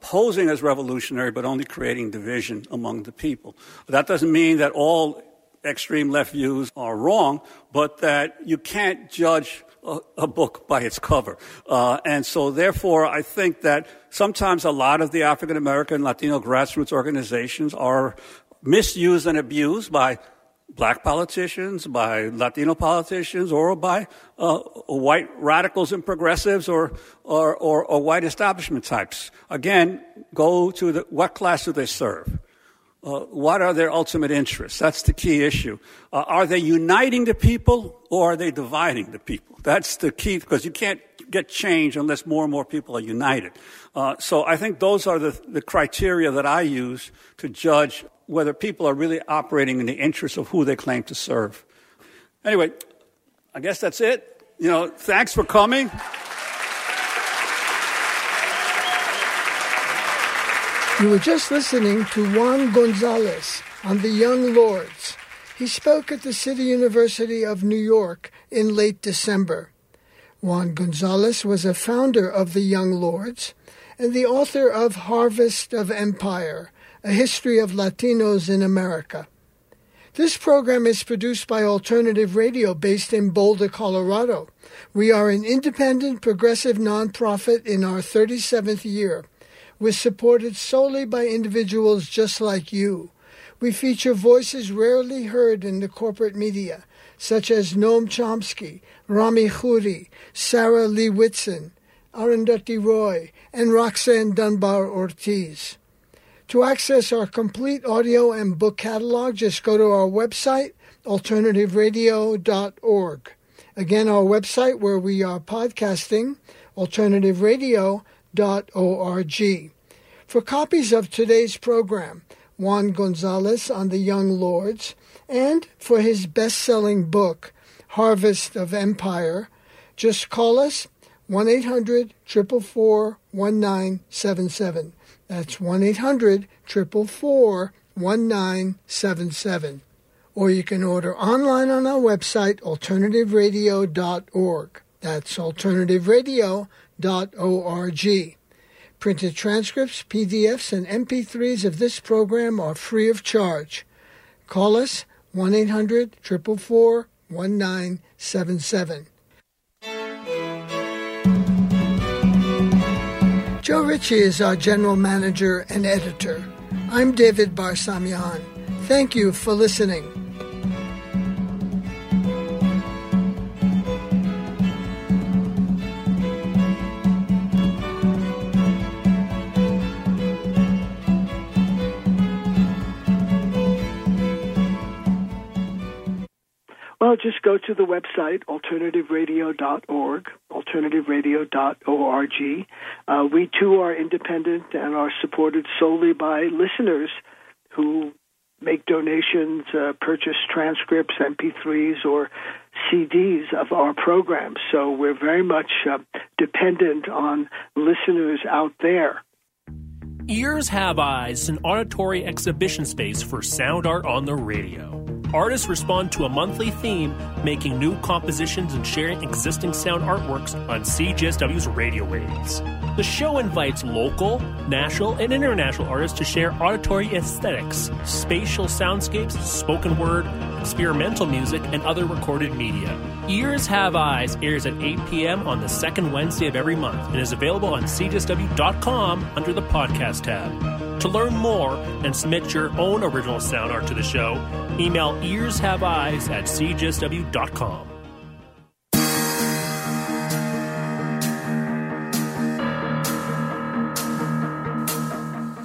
posing as revolutionary but only creating division among the people. That doesn't mean that all extreme left views are wrong, but that you can't judge a book by its cover. And so therefore, I think that sometimes a lot of the African American Latino grassroots organizations are misused and abused by black politicians, by Latino politicians, or by white radicals and progressives or white establishment types. Again, go to what class do they serve? What are their ultimate interests? That's the key issue. Are they uniting the people or are they dividing the people? That's the key, because you can't get change unless more and more people are united. So I think those are the criteria that I use to judge whether people are really operating in the interests of who they claim to serve. Anyway, I guess that's it. You know, thanks for coming. You were just listening to Juan Gonzalez on the Young Lords. He spoke at the City University of New York in late December. Juan Gonzalez was a founder of the Young Lords and the author of Harvest of Empire, A History of Latinos in America. This program is produced by Alternative Radio based in Boulder, Colorado. We are an independent, progressive nonprofit in our 37th year. We're supported solely by individuals just like you. We feature voices rarely heard in the corporate media, such as Noam Chomsky, Rami Khoury, Sarah Lee Whitson, Arundhati Roy, and Roxanne Dunbar Ortiz. To access our complete audio and book catalog, just go to our website, alternativeradio.org. Again, our website where we are podcasting, alternativeradio.org. For copies of today's program, Juan Gonzalez on the Young Lords, and for his best-selling book, Harvest of Empire, just call us 1-800-444-1977. That's 1-800-444-1977. Or you can order online on our website, alternativeradio.org. That's alternativeradio.org. Printed transcripts, PDFs, and MP3s of this program are free of charge. Call us 1-800-444-1977. Joe Ritchie is our general manager and editor. I'm David Barsamian. Thank you for listening. No, just go to the website, alternativeradio.org, alternativeradio.org. We, too, are independent and are supported solely by listeners who make donations, purchase transcripts, MP3s, or CDs of our programs. So we're very much dependent on listeners out there. Ears Have Eyes is an auditory exhibition space for sound art on the radio. Artists respond to a monthly theme, making new compositions and sharing existing sound artworks on CJSW's radio waves. The show invites local, national, and international artists to share auditory aesthetics, spatial soundscapes, spoken word, experimental music, and other recorded media. Ears Have Eyes airs at 8 p.m. on the second Wednesday of every month and is available on CJSW.com under the podcast tab. To learn more and submit your own original sound art to the show, email earshaveeyes@cgsw.com.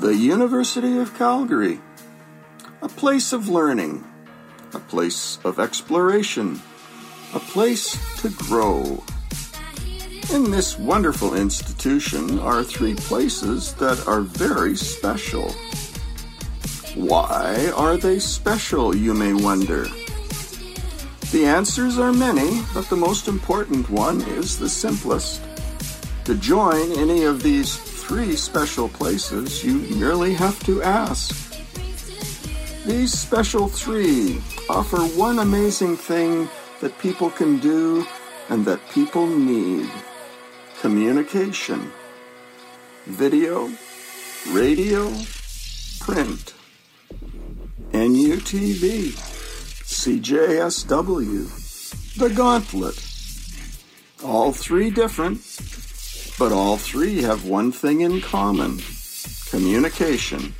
The University of Calgary, a place of learning, a place of exploration, a place to grow. In this wonderful institution are three places that are very special. Why are they special, you may wonder? The answers are many, but the most important one is the simplest. To join any of these three special places, you merely have to ask. These special three offer one amazing thing that people can do and that people need. Communication, video, radio, print, NUTV, CJSW, The Gauntlet. All three different, but all three have one thing in common: communication.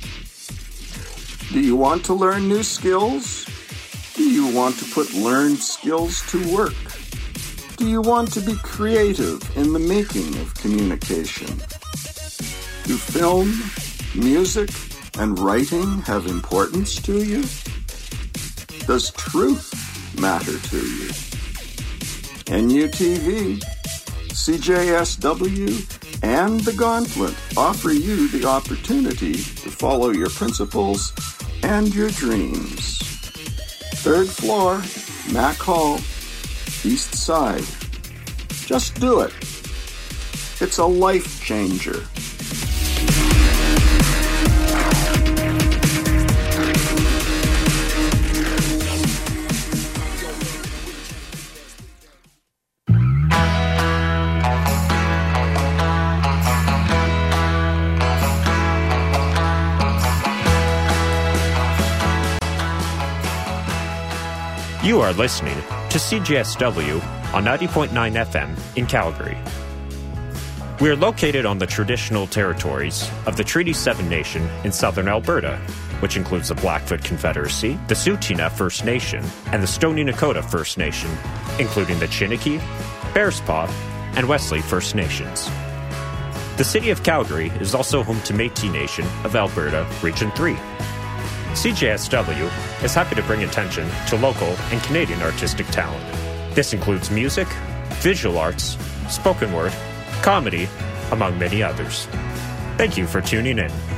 Do you want to learn new skills? Do you want to put learned skills to work? Do you want to be creative in the making of communication? Do film, music, and writing have importance to you? Does truth matter to you? NUTV, CJSW, and The Gauntlet offer you the opportunity to follow your principles and your dreams. Third floor, Mack Hall, East Side. Just do it. It's a life changer. You are listening to CJSW on 90.9 FM in Calgary. We are located on the traditional territories of the Treaty 7 Nation in southern Alberta, which includes the Blackfoot Confederacy, the Tsuut'ina First Nation, and the Stoney Nakoda First Nation, including the Chiniki, Bearspaw, and Wesley First Nations. The city of Calgary is also home to Métis Nation of Alberta, Region 3. CJSW is happy to bring attention to local and Canadian artistic talent. This includes music, visual arts, spoken word, comedy, among many others. Thank you for tuning in.